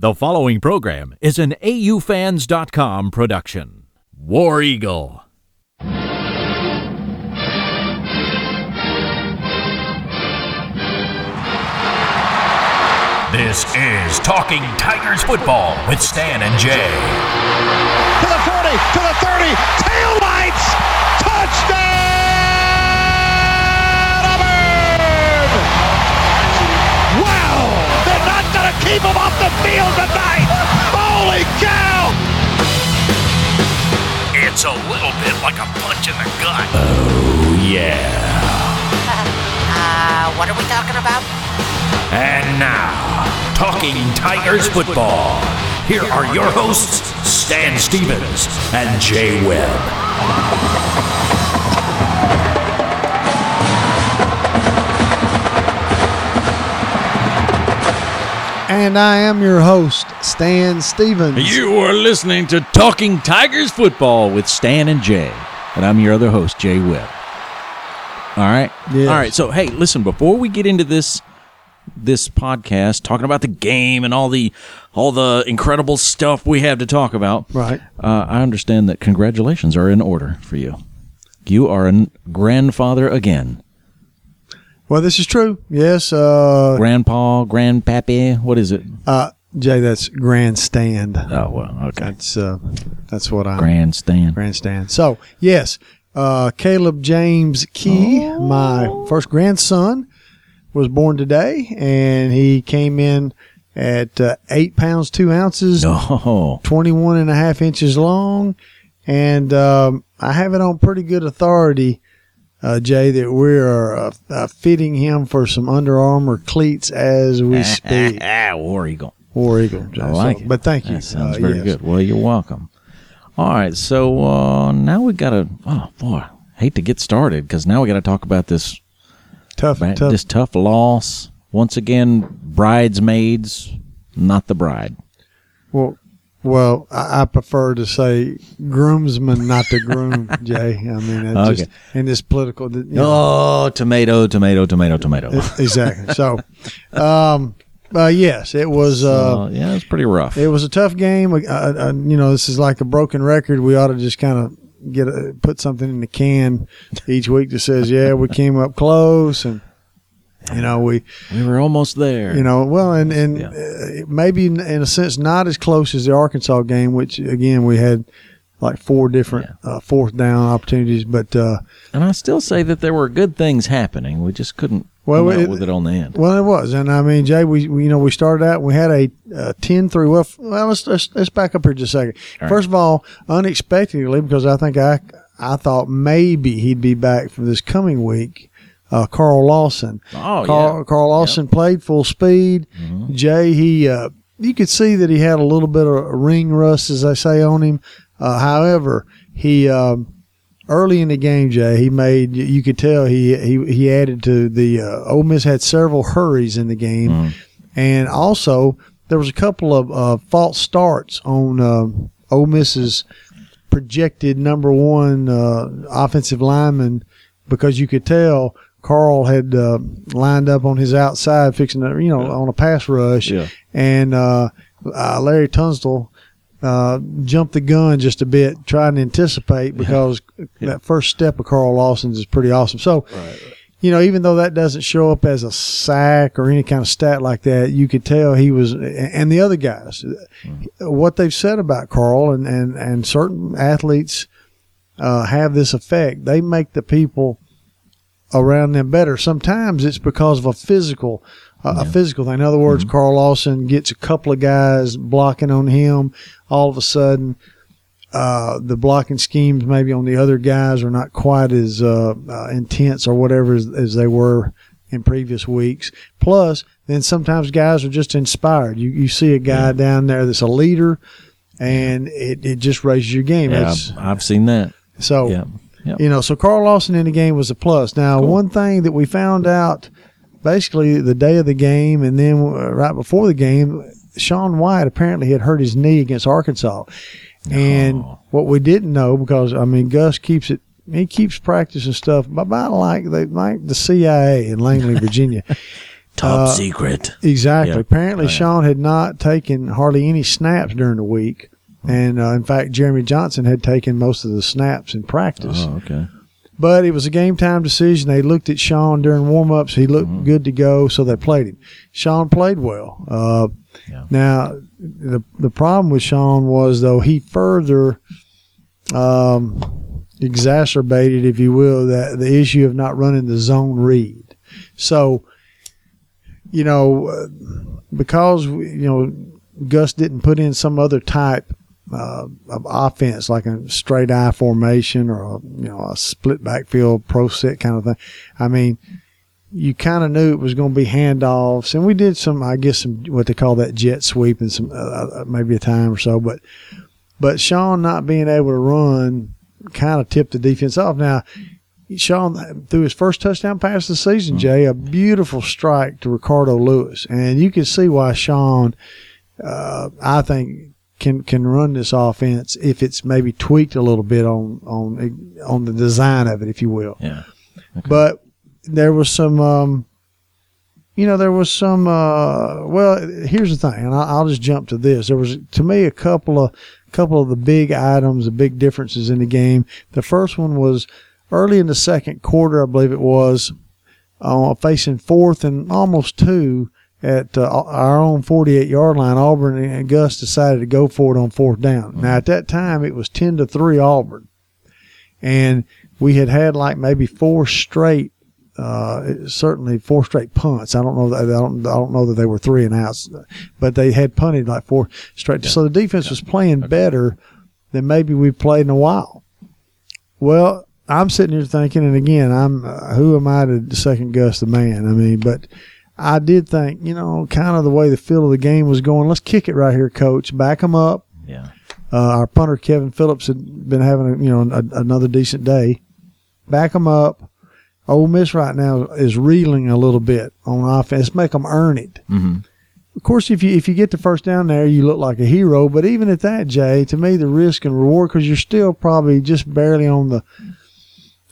The following program is an AUfans.com production. War Eagle. This is Talking Tigers Football with Stan and Jay. To the 40, to the 30, taillights, touchdown, Auburn! Wow, they're not going to keep them off the field tonight! Holy cow! It's a little bit like a punch in the gut. Oh, yeah. What are we talking about? And now, Talking Tigers Football. Here are your hosts, Stan Stevens and Jay Webb. And I am your host, Stan Stevens. You are listening to Talking Tigers Football with Stan and Jay. And I'm your other host, Jay Webb. All right? Yes. All right, so, hey, listen, before we get into this podcast talking about the game and all the incredible stuff we have to talk about, right? I understand that congratulations are in order for you. You are a grandfather again. Well, this is true. Yes. Grandpa, grandpappy, what is it? Jay, that's grandstand. Oh, well, okay. That's what I grandstand. Grandstand. So, yes, Caleb James Key, my first grandson, was born today, and he came in at 8 pounds, 2 ounces, 21 and a half inches long. And I have it on pretty good authority, Jay, that we are fitting him for some Under Armour cleats as we speak. War Eagle. War Eagle, Jay. I like it. But thank you. That sounds very good. Well, you're welcome. All right, so now we got to – oh, boy, hate to get started because now we got to talk about this – Tough. This tough loss. Once again, bridesmaids, not the bride. Well, I prefer to say groomsmen, not the groom, Jay. I mean, that's okay. Just in this political. You know. Oh, tomato. Exactly. So, yes, it was. Yeah, it was pretty rough. It was a tough game. You know, this is like a broken record. We ought to just kind of put something in the can each week that says, yeah, we came up close, and you know we were almost there, you know. Well, and yeah. Maybe in a sense not as close as the Arkansas game, which again we had like four different fourth down opportunities, but and I still say that there were good things happening. We just couldn't come out with it on the end. Well, it was, and I mean, Jay, we you know, we started out. We had a 10-3. Well, let's back up here just a second. All First right. of all, unexpectedly, because I think I thought maybe he'd be back for this coming week. Carl Lawson. Oh, Carl Lawson played full speed. Mm-hmm. Jay, he you could see that he had a little bit of ring rust, as they say, on him. However, he early in the game, Jay, he made – you could tell he added to the Ole Miss had several hurries in the game. Mm. And also there was a couple of false starts on Ole Miss's projected number one offensive lineman, because you could tell Carl had lined up on his outside fixing – on a pass rush. Yeah. And Larry Tunstall – jumped the gun just a bit, trying to anticipate, because that first step of Carl Lawson's is pretty awesome. So, you know, even though that doesn't show up as a sack or any kind of stat like that, you could tell he was – and the other guys, what they've said about Carl, and certain athletes have this effect. They make the people around them better. Sometimes it's because of a physical thing. In other words, Carl Lawson gets a couple of guys blocking on him. All of a sudden, the blocking schemes maybe on the other guys are not quite as intense or whatever as they were in previous weeks. Plus, then sometimes guys are just inspired. You see a guy down there that's a leader, and it just raises your game. Yeah, I've seen that. So, you know, so Carl Lawson in the game was a plus. Now, one thing that we found out – basically the day of the game, and then right before the game, Sean White apparently had hurt his knee against Arkansas. And what we didn't know, because, I mean, Gus keeps practicing stuff about like the CIA in Langley, Virginia. Top secret. Exactly. Yep. Apparently, Sean had not taken hardly any snaps during the week. And, in fact, Jeremy Johnson had taken most of the snaps in practice. Oh, okay. But it was a game-time decision. They looked at Sean during warm-ups. He looked good to go, so they played him. Sean played well. Now, the problem with Sean was, though, he further exacerbated, if you will, that the issue of not running the zone read. So, you know, because, you know, Gus didn't put in some other type of offense, like a straight eye formation or a split backfield pro set kind of thing. I mean, you kind of knew it was going to be handoffs, and we did some, I guess, some what they call that jet sweep, and some maybe a time or so. But Sean not being able to run kind of tipped the defense off. Now, Sean threw his first touchdown pass of the season, Jay, a beautiful strike to Ricardo Lewis, and you can see why Sean, I think, can run this offense if it's maybe tweaked a little bit on the design of it, if you will. Yeah. Okay. But there was some, here's the thing, and I'll just jump to this. There was, to me, a couple of the big items, the big differences in the game. The first one was early in the second quarter, I believe it was, facing 4th and almost 2. At our own 48-yard line, Auburn and Gus decided to go for it on 4th down. Now, at that time, it was 10-3 Auburn. And we had like maybe four straight punts. I don't know that they were 3 and outs, but they had punted like 4 straight. Yeah. So the defense was playing better than maybe we've played in a while. Well, I'm sitting here thinking, and again, I'm who am I to second Gus the man? I mean, but I did think, kind of the way the feel of the game was going, let's kick it right here, coach. Back them up. Yeah. Our punter, Kevin Phillips, had been having another decent day. Back them up. Ole Miss right now is reeling a little bit on offense. Let's make them earn it. Mm-hmm. Of course, if you get the first down there, you look like a hero. But even at that, Jay, to me, the risk and reward, because you're still probably just barely on the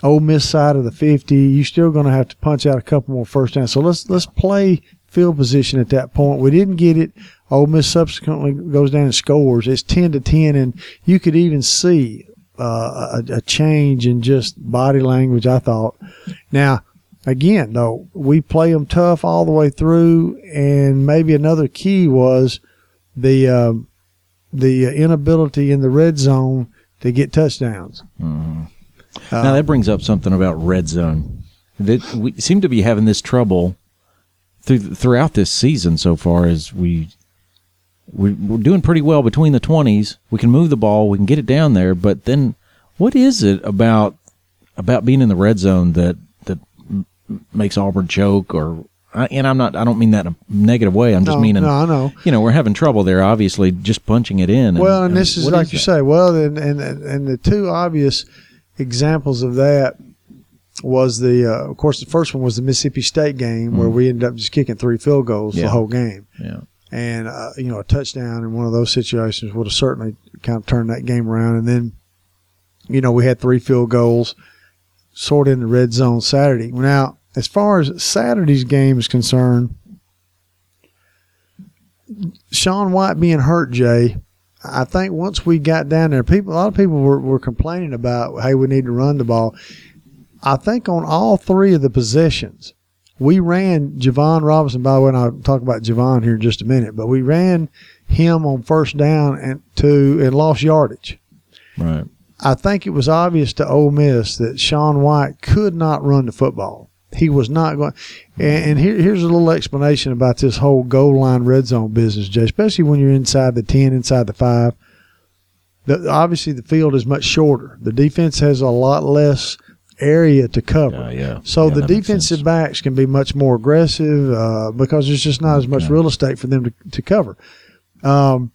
Ole Miss side of the 50, you're still going to have to punch out a couple more first downs. So let's play field position at that point. We didn't get it. Ole Miss subsequently goes down and scores. It's 10-10, and you could even see a change in just body language, I thought. Now, again, though, we play them tough all the way through, and maybe another key was the inability in the red zone to get touchdowns. Mm-hmm. Now, that brings up something about red zone. That we seem to be having this trouble throughout this season so far, as we're doing pretty well between the 20s. We can move the ball. We can get it down there. But then what is it about being in the red zone that makes Auburn choke? Or and I don't mean that in a negative way. I'm just meaning, I know. We're having trouble there, obviously, just punching it in. Well, and this is like you say. Well, and the two obvious examples of that was of course, the first one was the Mississippi State game, where we ended up just kicking 3 field goals the whole game. Yeah. And, a touchdown in one of those situations would have certainly kind of turned that game around. And then, we had 3 field goals sort of in the red zone Saturday. Now, as far as Saturday's game is concerned, Sean White being hurt, Jay, I think once we got down there, a lot of people were complaining about, hey, we need to run the ball. I think on all 3 of the possessions, we ran Javon Robinson. By the way, and I'll talk about Javon here in just a minute, but we ran him on 1st down and lost yardage. Right. I think it was obvious to Ole Miss that Sean White could not run the football. He was not going. And here's a little explanation about this whole goal line red zone business, Jay, especially when you're inside the 10, inside the 5. Obviously, the field is much shorter. The defense has a lot less area to cover. So the defensive backs can be much more aggressive because there's just not as much real estate for them to cover. The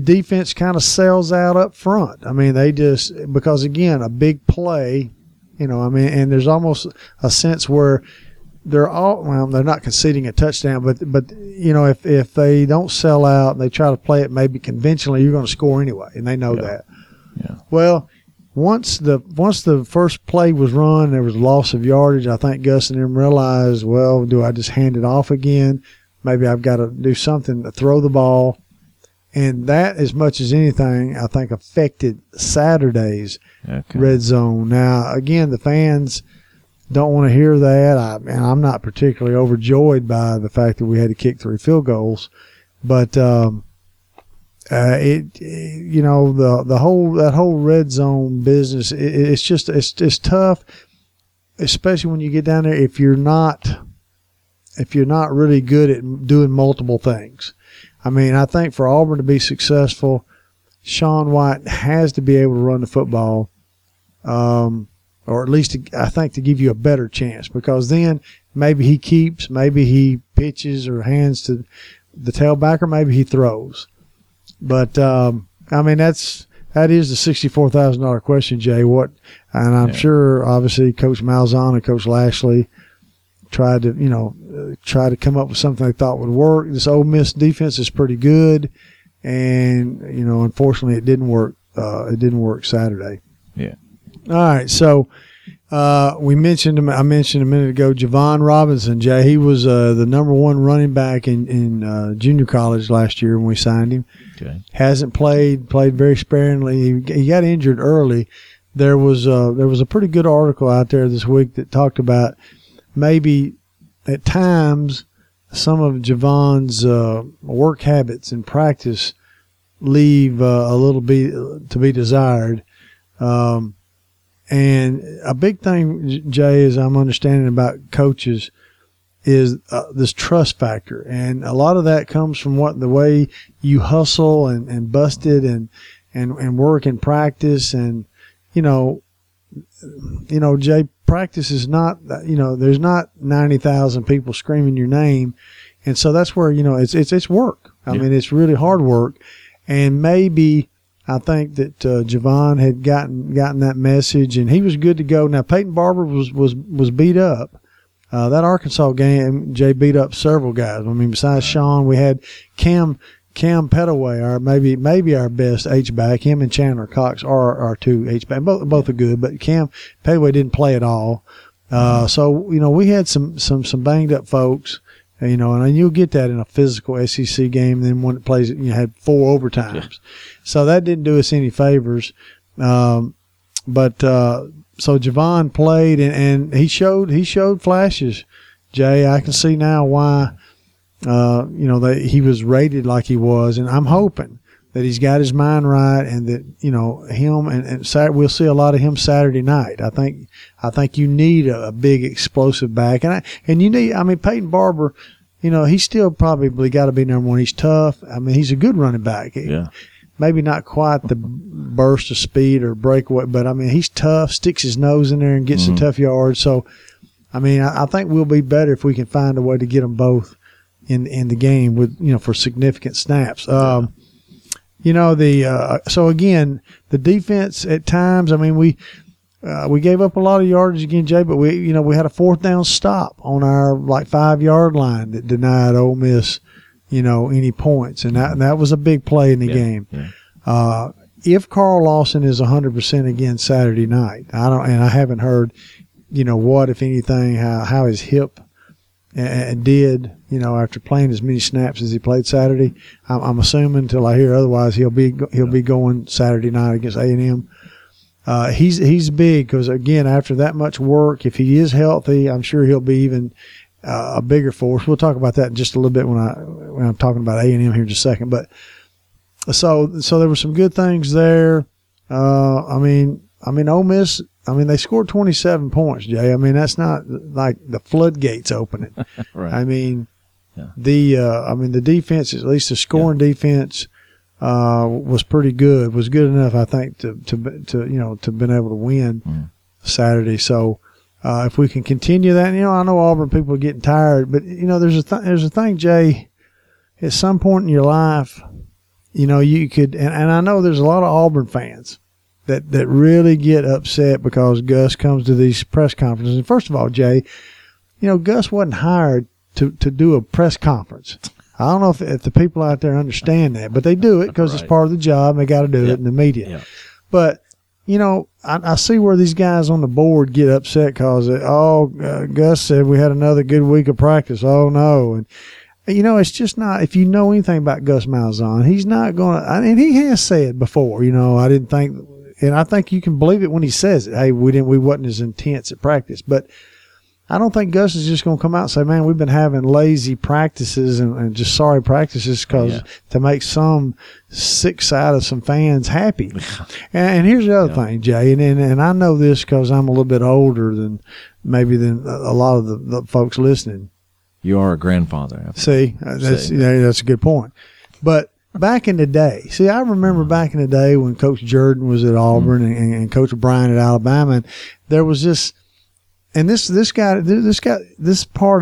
defense kind of sells out up front. I mean, they just – because, again, a big play – and there's almost a sense where they're not conceding a touchdown, but if they don't sell out and they try to play it maybe conventionally, you're going to score anyway, and they know that. Yeah. Well, Once the first play was run, there was loss of yardage. I think Gus and them realized, well, do I just hand it off again? Maybe I've got to do something to throw the ball. And that, as much as anything, I think affected Saturday's red zone. Now, again, the fans don't want to hear that. And I'm not particularly overjoyed by the fact that we had to kick 3 field goals. But the whole red zone business, it's tough, especially when you get down there if you're not really good at doing multiple things. I mean, I think for Auburn to be successful, Sean White has to be able to run the football, or at least to give you a better chance, because then maybe he keeps, maybe he pitches or hands to the tailback, or maybe he throws. But I mean, that is the $64,000 question, Jay. Sure, obviously, Coach Malzahn and Coach Lashley tried to come up with something they thought would work. This Ole Miss defense is pretty good, and unfortunately, it didn't work. It didn't work Saturday. Yeah. All right. So we mentioned him. I mentioned a minute ago, Javon Robinson. Jay, he was the number one running back in junior college last year when we signed him. Okay. Hasn't played very sparingly. He got injured early. There was a pretty good article out there this week that talked about maybe at times some of Javon's work habits and practice leave a little bit to be desired. And a big thing, Jay, as I'm understanding about coaches, is this trust factor. And a lot of that comes from the way you hustle and busted and work and practice. And, Jay, practice is not, there's not 90,000 people screaming your name. And so that's where, it's work. I mean, it's really hard work. And maybe I think that Javon had gotten that message, and he was good to go. Now, Peyton Barber was beat up. That Arkansas game, Jay beat up several guys. I mean, besides Sean, we had Cam Pettaway, our maybe our best H-back. Him and Chandler Cox are our two H-back. Both are good, but Cam Pettaway didn't play at all. So we had some banged up folks, and you'll get that in a physical SEC game. Then when it plays, had 4 overtimes, so that didn't do us any favors. So Javon played, and he showed flashes. Jay, I can see now why. He was rated like he was, and I'm hoping that he's got his mind right, and that him and we'll see a lot of him Saturday night. I think you need a big explosive back, and Peyton Barber, he's still probably got to be number one. He's tough. I mean, he's a good running back. Yeah. Maybe not quite the burst of speed or breakaway, but I mean, he's tough. Sticks his nose in there and gets the tough yards. So, I mean, I think we'll be better if we can find a way to get them both in the game with for significant snaps. So again, the defense at times, I mean, we gave up a lot of yardage again, Jay, but we had a 4th down stop on our 5-yard line that denied Ole Miss any points, and that was a big play in the game. Yeah. If Carl Lawson is 100% again Saturday night, I haven't heard what, if anything, how his hip did, after playing as many snaps as he played Saturday. I'm assuming, until I hear otherwise, he'll be going Saturday night against A&M. He's big, because again, after that much work, if he is healthy, I'm sure he'll be even a bigger force. We'll talk about that in just a little bit when I'm talking about A&M here in just a second. But so there were some good things there. I mean Ole Miss, they scored 27 points, Jay. I mean, that's not like the floodgates opening. Right. I mean, the defense, at least the scoring defense, was pretty good. Was good enough, I think, to been able to win Saturday. So if we can continue that, I know Auburn people are getting tired, but there's a thing, Jay. At some point in your life, you could, and I know there's a lot of Auburn fans that really get upset because Gus comes to these press conferences. And first of all, Jay, Gus wasn't hired to do a press conference. I don't know if the people out there understand that, but they do it because it's part of the job. And they got to do it in the media. But you know, I see where these guys on the board get upset because, Gus said we had another good week of practice. Oh, no. And, you know, it's just not – if you know anything about Gus Malzahn, he's not going to – I mean, he has said before, you know, I didn't think – and I think you can believe it when he says it. Hey, we wasn't as intense at practice. But I don't think Gus is just going to come out and say, man, we've been having lazy practices and just sorry practices because to make some sick side of some fans happy. And here's the other thing, Jay, and I know this because I'm a little bit older than maybe than a lot of the folks listening. You are a grandfather. See, that's a good point. But back in the day, see, I remember back in the day when Coach Jordan was at Auburn and Coach O'Brien at Alabama, and there was this, and this part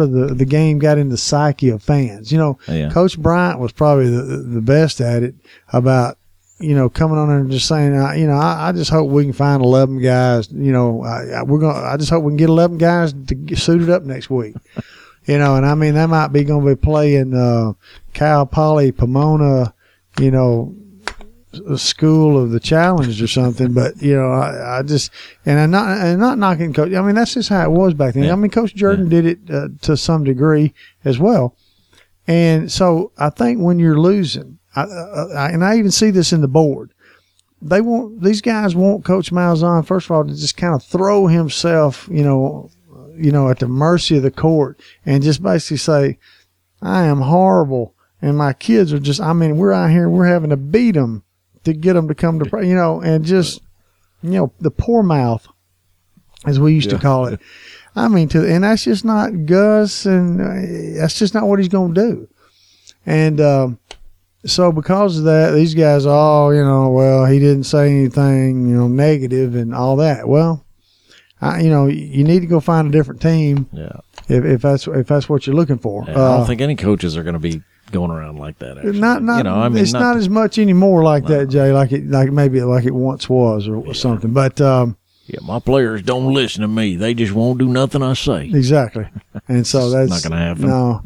of the game got in the psyche of fans. You know, Coach Bryant was probably the best at it about, you know, coming on there and just saying, you know, I just hope we can find 11 guys. You know, I just hope we can get 11 guys to get suited up next week. You know, and I mean, that might be going to be playing Cal Poly Pomona, you know, School of the Challenge or something. But, you know, I just – and I'm not knocking Coach – I mean, that's just how it was back then. Yeah. I mean, Coach Jordan did it to some degree as well. And so I think when you're losing and I even see this in the board. These guys want Coach Malzahn, first of all, to just kind of throw himself, you know, at the mercy of the court and just basically say, I am horrible and my kids are just, I mean, we're out here and we're having to beat them to get them to come to, you know, and just, you know, the poor mouth, as we used to call it. I mean, and that's just not Gus, and that's just not what he's going to do. And so because of that, these guys all, you know, well, he didn't say anything, you know, negative and all that. Well, you know, you need to go find a different team. Yeah. If that's what you're looking for, I don't think any coaches are going to be going around like that. Actually. Not. You know, I mean, it's not as much anymore that, Jay. Like it once was or something. But my players don't listen to me. They just won't do nothing I say. Exactly. And so that's not going to happen. No.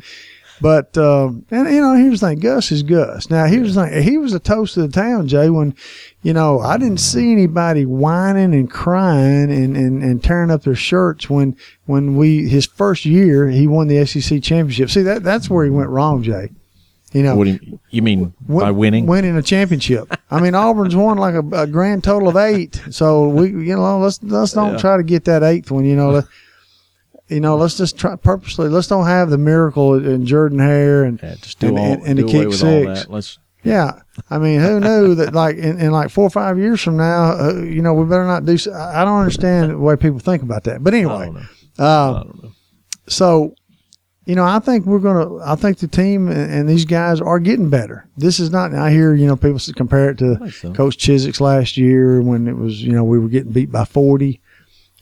But and you know, here's the thing. Gus is Gus. Now here's the thing. He was the toast of the town, Jay. When, you know, I didn't see anybody whining and crying and tearing up their shirts when his first year he won the SEC championship. See, that's where he went wrong, Jay. You know, what do you mean by winning? Winning a championship. I mean, Auburn's won like a grand total of 8. So we, you know, let's don't try to get that 8th one. You know. You know, let's just try purposely. Let's don't have the miracle in Jordan Hare and the kick 6. I mean, who knew that? Like in like 4 or 5 years from now, you know, we better not do. I don't understand the way people think about that. But anyway, I don't know. So, you know, I think the team and these guys are getting better. This is not. I hear, you know, people compare it to Coach Chizik's last year when it was, you know, we were getting beat by 40.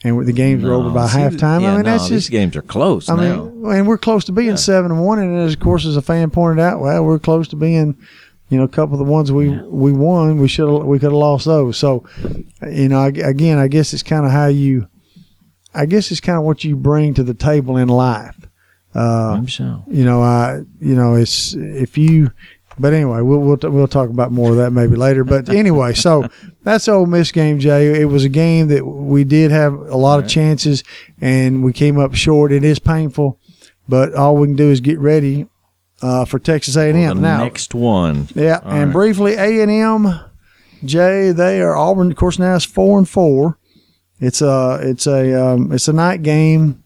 And the games were over by halftime. Yeah, I mean, that's just – games are close now. And we're close to being 7-1. And as, of course, as a fan pointed out, well, we're close to being, you know, a couple of the ones we won, we could have lost those. So, you know, again, I guess it's kind of what you bring to the table in life. I'm sure. You know, it's if you – but anyway, we'll talk about more of that maybe later. But anyway, so that's the Ole Miss game, Jay. It was a game that we did have a lot of chances, and we came up short. It is painful, but all we can do is get ready for Texas A&M. Well, the next one. Yeah, all and right. Briefly, A&M, Jay, they are Auburn. Of course, now it's 4-4. It's a night game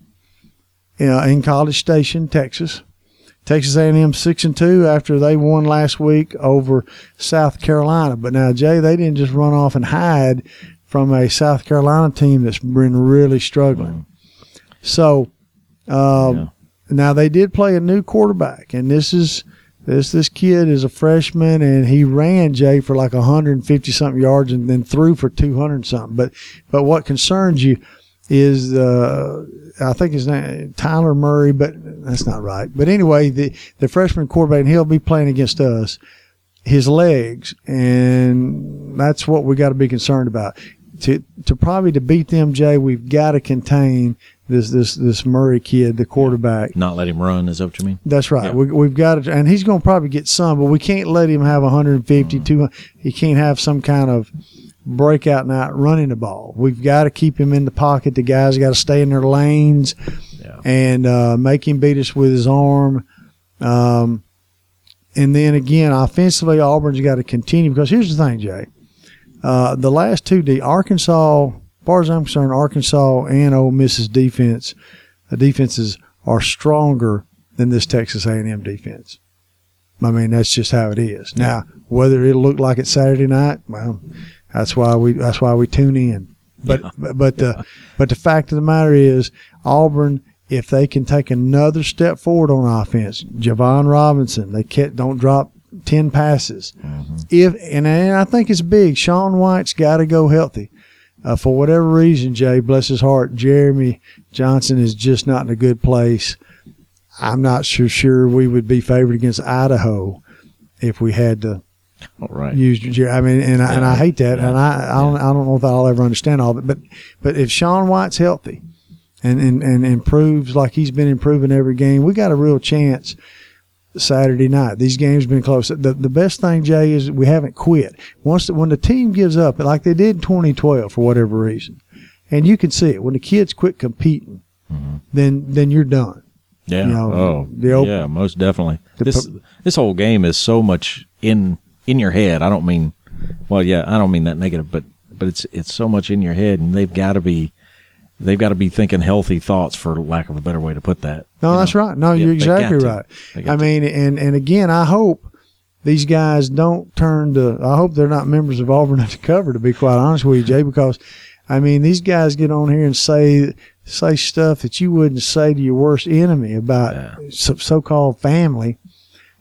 in College Station, Texas. Texas A&M 6-2 after they won last week over South Carolina. But now, Jay, they didn't just run off and hide from a South Carolina team that's been really struggling. So now they did play a new quarterback, and this kid is a freshman, and he ran, Jay, for like 150-something yards and then threw for 200-something. But what concerns you is I think his name Tyler Murray, but that's not right. But anyway, the freshman quarterback, and he'll be playing against us, his legs, and that's what we got to be concerned about. To probably to beat them, Jay, we've got to contain this Murray kid, the quarterback. Not let him run, is that what you mean? That's right. Yeah. We've got to, and he's going to probably get some, but we can't let him have 150, 200. He can't have some kind of breakout night running the ball. We've got to keep him in the pocket. The guys got to stay in their lanes and make him beat us with his arm. And then, again, offensively, Auburn's got to continue because here's the thing, Jay. The last two, Arkansas, as far as I'm concerned, Arkansas and Ole Miss's defenses are stronger than this Texas A&M defense. I mean, that's just how it is. Now, whether it'll look like it Saturday night, well, that's why we tune in. But the fact of the matter is, Auburn, if they can take another step forward on offense, Javon Robinson, don't drop 10 passes. Mm-hmm. And I think it's big. Sean White's got to go healthy. For whatever reason, Jay, bless his heart, Jeremy Johnson is just not in a good place. I'm not sure we would be favored against Idaho if we had to use Jeremy. I mean, and I hate that, and I don't know if I'll ever understand all of it. But if Sean White's healthy and improves like he's been improving every game, we got a real chance Saturday night. These games have been close. The best thing, Jay, is we haven't quit. When the team gives up, like they did in 2012 for whatever reason, and you can see it, when the kids quit competing, mm-hmm. then you're done. Yeah. You know, most definitely. This whole game is so much in your head. I don't mean that negative, but it's so much in your head, and they've got to be thinking healthy thoughts, for lack of a better way to put that. No, that's right. No, you're exactly right. I mean, and again, I hope these guys don't I hope they're not members of Auburn Undercover, to be quite honest with you, Jay, because I mean, these guys get on here and say stuff that you wouldn't say to your worst enemy about so-called family,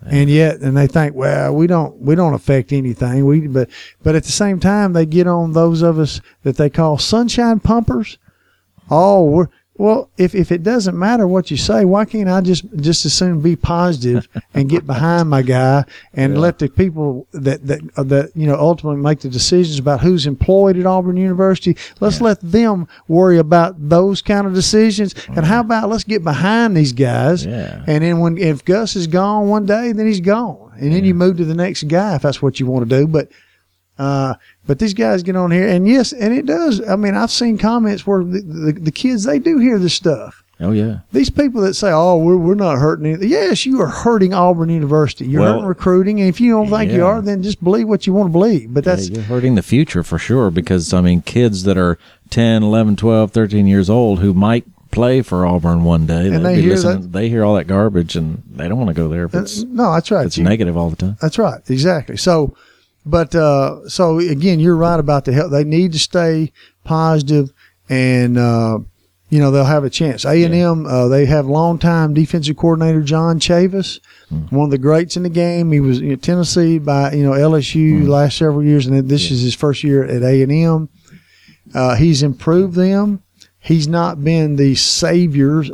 and they think, well, we don't affect anything. But at the same time, they get on those of us that they call sunshine pumpers. If it doesn't matter what you say, why can't I just as soon be positive and get behind my guy and let the people that ultimately make the decisions about who's employed at Auburn University, let them worry about those kind of decisions. Mm. And how about let's get behind these guys? Yeah. And then if Gus is gone one day, then he's gone, and then you move to the next guy if that's what you want to do. But these guys get on here, and yes, and it does. I mean, I've seen comments where the kids, they do hear this stuff. Oh, yeah. These people that say, oh, we're not hurting anything. Yes, you are hurting Auburn University. You're hurting recruiting, and if you don't think you are, then just believe what you want to believe. But you're hurting the future for sure, because, I mean, kids that are 10, 11, 12, 13 years old who might play for Auburn one day, and they hear all that garbage, and they don't want to go there. No, that's right. It's negative all the time. That's right, exactly. So – But again, you're right about the health. They need to stay positive, and they'll have a chance. A&M, they have longtime defensive coordinator John Chavis, one of the greats in the game. He was in Tennessee by LSU last several years, and this is his first year at A&M. He's improved them. He's not been the savior, kind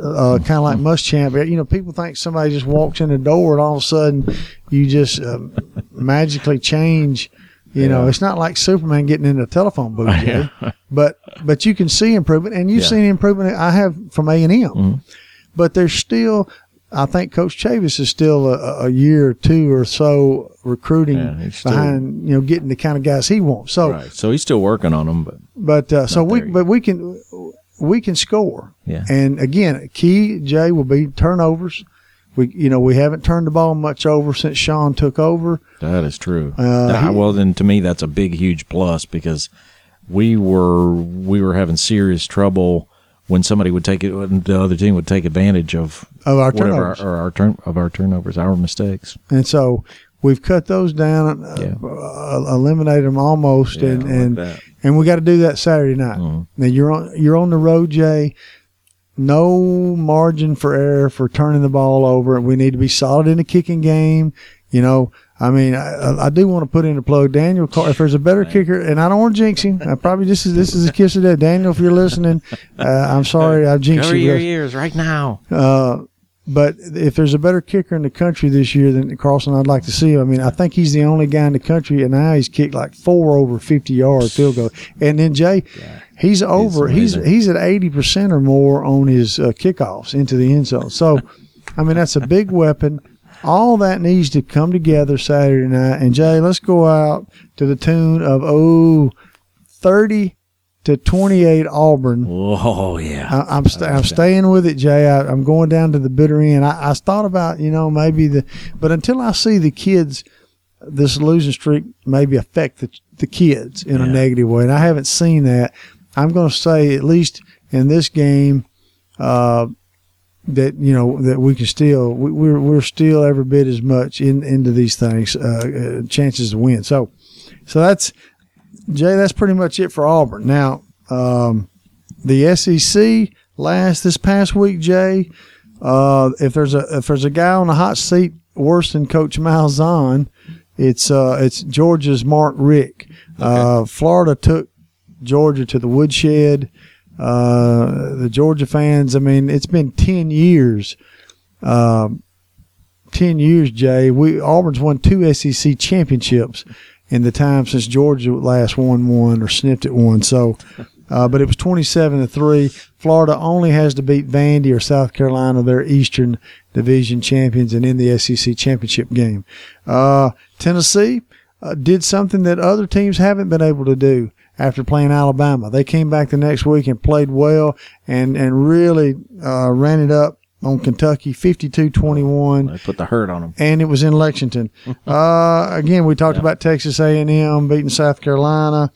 of like Muschamp. You know, people think somebody just walks in the door and all of a sudden you just magically change. You know, it's not like Superman getting in a telephone booth. Yeah. But you can see improvement, and you've seen improvement I have from A&M. Mm-hmm. But there's still, I think Coach Chavis is still a year or two or so recruiting behind, getting the kind of guys he wants. So, so he's still working on them. But we can score. Yeah. And again, key, Jay, will be turnovers. We haven't turned the ball much over since Sean took over. That is true. Then to me, that's a big, huge plus, because we were having serious trouble when somebody would take it, when the other team would take advantage of our turnovers, our mistakes. And so we've cut those down, eliminated them almost, and we got to do that Saturday night. Mm-hmm. Now you're on the road, Jay. No margin for error for turning the ball over, and we need to be solid in the kicking game. You know, I mean, I do want to put in a plug, Daniel Carter. If there's a better kicker, and I don't want to jinx him, I probably this is a kiss of death, Daniel. If you're listening, I'm sorry, I jinxed you. Cover your ears right now. But if there's a better kicker in the country this year than Carlson, I'd like to see him. I mean, I think he's the only guy in the country, and now he's kicked like 4 over 50-yard field goal. And then, Jay, he's over. He's at 80% or more on his kickoffs into the end zone. So, I mean, that's a big weapon. All that needs to come together Saturday night. And, Jay, let's go out to the tune of, 30-28 Auburn. Oh yeah, I'm staying with it, Jay. I'm going down to the bitter end. I thought about maybe but until I see the kids, this losing streak maybe affect the kids in a negative way, and I haven't seen that. I'm going to say at least in this game, that we can still we're still every bit as much into these things chances to win. So that's. Jay, that's pretty much it for Auburn. Now, the SEC this past week, Jay. If there's a guy on the hot seat worse than Coach Malzahn, it's Georgia's Mark Richt. Okay. Florida took Georgia to the woodshed. The Georgia fans, it's been 10 years. 10 years, Jay. Auburn's won 2 SEC championships in the time since Georgia last won one or sniffed at one. So, but it was 27-3. Florida only has to beat Vandy or South Carolina, their Eastern Division champions, and in the SEC championship game. Tennessee did something that other teams haven't been able to do after playing Alabama. They came back the next week and played well and really ran it up on Kentucky, 52-21. They put the hurt on them. And it was in Lexington. Again, we talked about Texas A&M beating South Carolina.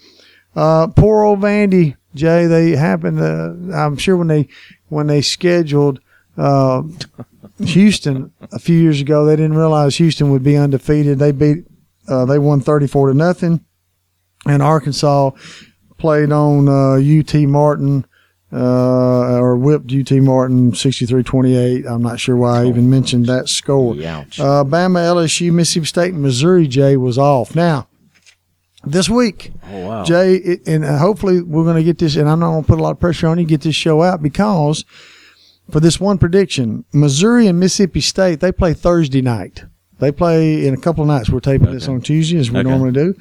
Poor old Vandy, Jay. They happened to, I'm sure when they scheduled Houston a few years ago, they didn't realize Houston would be undefeated. They won 34-0. And Arkansas played on UT Martin. Or whipped UT Martin 63-28. I'm not sure why I even mentioned that score. Bama, LSU, Mississippi State, and Missouri, Jay, was off. Now, this week, Jay, and hopefully we're going to get this, and I'm not going to put a lot of pressure on you to get this show out because for this one prediction, Missouri and Mississippi State, they play Thursday night. They play in a couple of nights. We're taping this on Tuesday, as we normally do.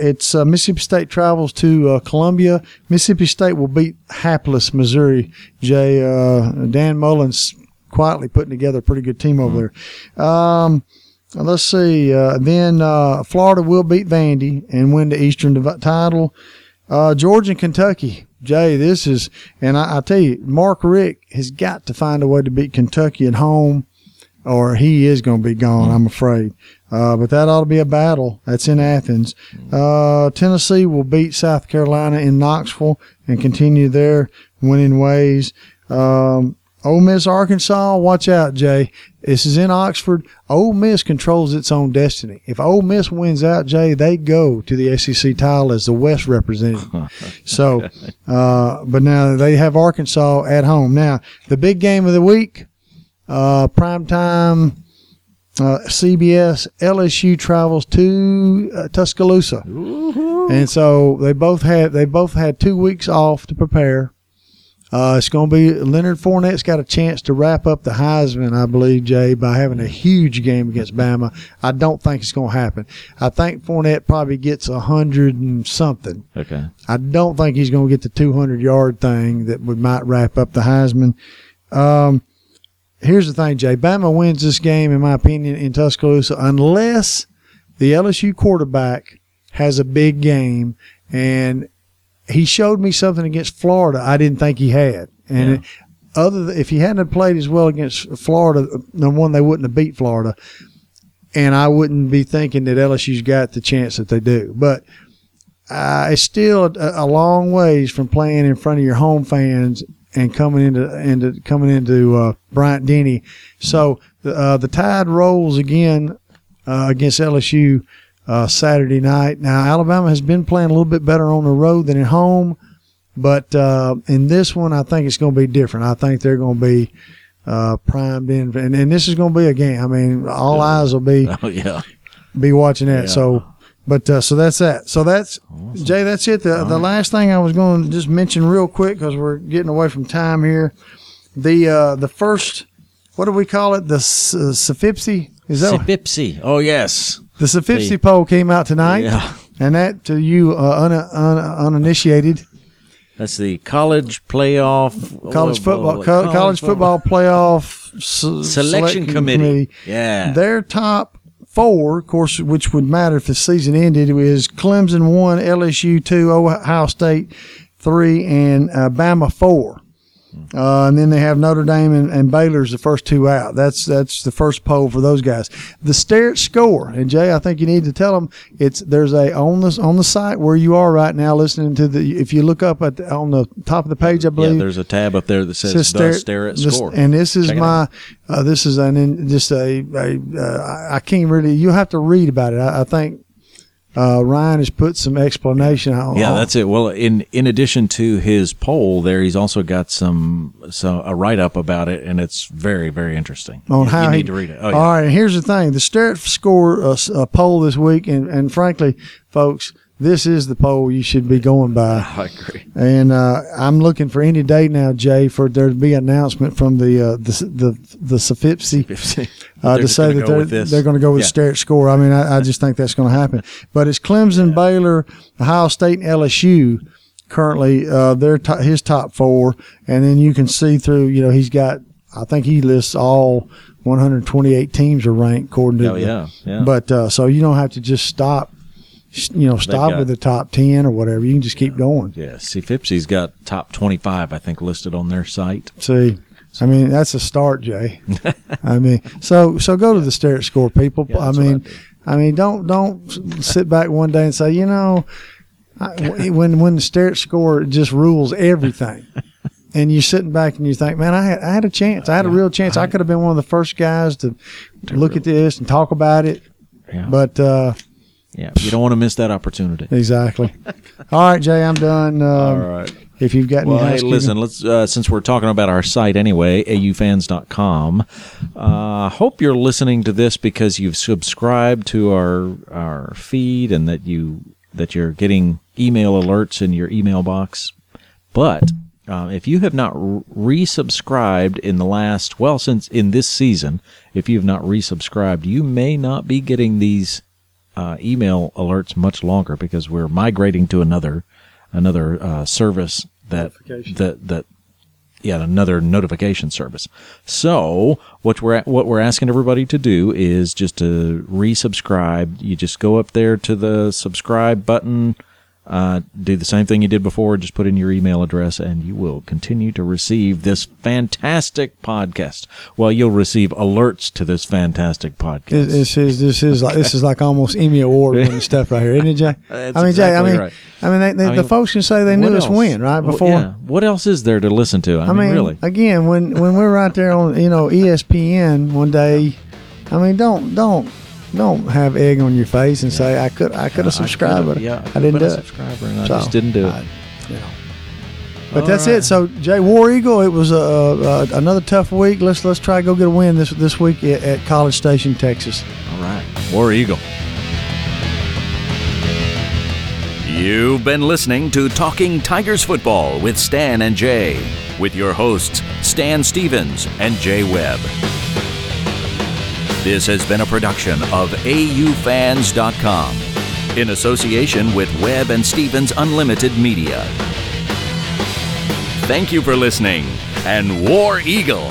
It's Mississippi State travels to Columbia. Mississippi State will beat hapless Missouri. Jay, Dan Mullen's quietly putting together a pretty good team over there. Let's see. Then Florida will beat Vandy and win the Eastern title. Georgia and Kentucky. Jay, this is, and I tell you, Mark Richt has got to find a way to beat Kentucky at home, or he is going to be gone, I'm afraid. But that ought to be a battle. That's in Athens. Tennessee will beat South Carolina in Knoxville and continue their winning ways. Ole Miss, Arkansas, watch out, Jay. This is in Oxford. Ole Miss controls its own destiny. If Ole Miss wins out, Jay, they go to the SEC title as the West representative. So, but now they have Arkansas at home. Now, the big game of the week, primetime, CBS, LSU travels to Tuscaloosa. Ooh-hoo. And so they both had 2 weeks off to prepare. It's going to be Leonard Fournette's got a chance to wrap up the Heisman, I believe, Jay, by having a huge game against Bama. I don't think it's going to happen. I think Fournette probably gets 100 and something. Okay. I don't think he's going to get the 200-yard thing that might wrap up the Heisman. Here's the thing, Jay. Bama wins this game, in my opinion, in Tuscaloosa, unless the LSU quarterback has a big game. And he showed me something against Florida I didn't think he had. And if he hadn't played as well against Florida, number one, they wouldn't have beat Florida. And I wouldn't be thinking that LSU's got the chance that they do. But it's still a long ways from playing in front of your home fans and coming into Bryant-Denny. So the tide rolls again against LSU Saturday night. Now, Alabama has been playing a little bit better on the road than at home, but in this one, I think it's going to be different. I think they're going to be primed in. And this is going to be a game. All eyes will be watching that. Yeah. So that's that. So that's awesome. Jay, that's it. The last thing I was going to just mention real quick because we're getting away from time here. The first, what do we call it? The Safipsi? Is that Safipsi? Oh yes. The Safipsi poll came out tonight. Yeah. And that to you uninitiated. That's the college football playoff selection committee. Yeah. Their top 4, of course, which would matter if the season ended, is Clemson 1, LSU 2, Ohio State 3, and Bama 4. And then they have Notre Dame and Baylor as the first two out. That's the first poll for those guys. The Starrett score, and Jay, I think you need to tell them there's a on the site where you are right now listening to the. If you look up on the top of the page, I believe there's a tab up there that says the Starrett score. And this is I can't really. You'll have to read about it. I think. Ryan has put some explanation out. Yeah, that's it. Well, in addition to his poll there, he's also got a write-up about it, and it's very, very interesting. You need to read it. Oh, yeah. All right, here's the thing. The Starrett score poll this week, and frankly, folks, this is the poll you should be going by. I agree. And I'm looking for any day now, Jay, for there to be an announcement from the Safipsi to say that they're going to go with the Starrett score. I mean, I just think that's going to happen. But it's Clemson, Baylor, Ohio State, and LSU currently his top 4, and then you can see through. You know, he's got. I think he lists all 128 teams are ranked according to. But so you don't have to just stop. You know, stop with the top 10 or whatever. You can just keep going. Yeah, see, Fipsy's got top 25, I think, listed on their site. See, I mean, that's a start, Jay. I mean, so go to the Starrett score, people. Yeah, I mean, don't sit back one day and say, you know, when the Starrett score just rules everything. And you're sitting back and you think, man, I had a chance. I had a real chance. I could have been one of the first guys to look at this and talk about it. Yeah. But yeah, you don't want to miss that opportunity. Exactly. All right, Jay, I'm done. All right. If you've got any housekeeping. Hey, listen, let's since we're talking about our site anyway, AUfans.com, hope you're listening to this because you've subscribed to our feed and that you're getting email alerts in your email box. But if you have not resubscribed since in this season, if you've not resubscribed, you may not be getting these email alerts much longer because we're migrating to another service another notification service. So what we're asking everybody to do is just to resubscribe. You just go up there to the subscribe button, do the same thing you did before, just put in your email address, and you will continue to receive this fantastic podcast. Well, you'll receive alerts to this fantastic podcast. This is like almost Emmy Award winning stuff right here, isn't it, Jay? The folks can say they knew us when, right? Before. Yeah. What else is there to listen to? I mean, really. Again, when we're right there on ESPN one day, I mean, don't have egg on your face and say I could have subscribed, but I didn't do it. I just didn't do it. Yeah. But that's it. So Jay, War Eagle, it was another tough week. Let's try to go get a win this week at College Station, Texas. All right, War Eagle. You've been listening to Talking Tigers Football with Stan and Jay, with your hosts Stan Stevens and Jay Webb. This has been a production of AUFans.com in association with Webb and Stevens Unlimited Media. Thank you for listening, and War Eagle!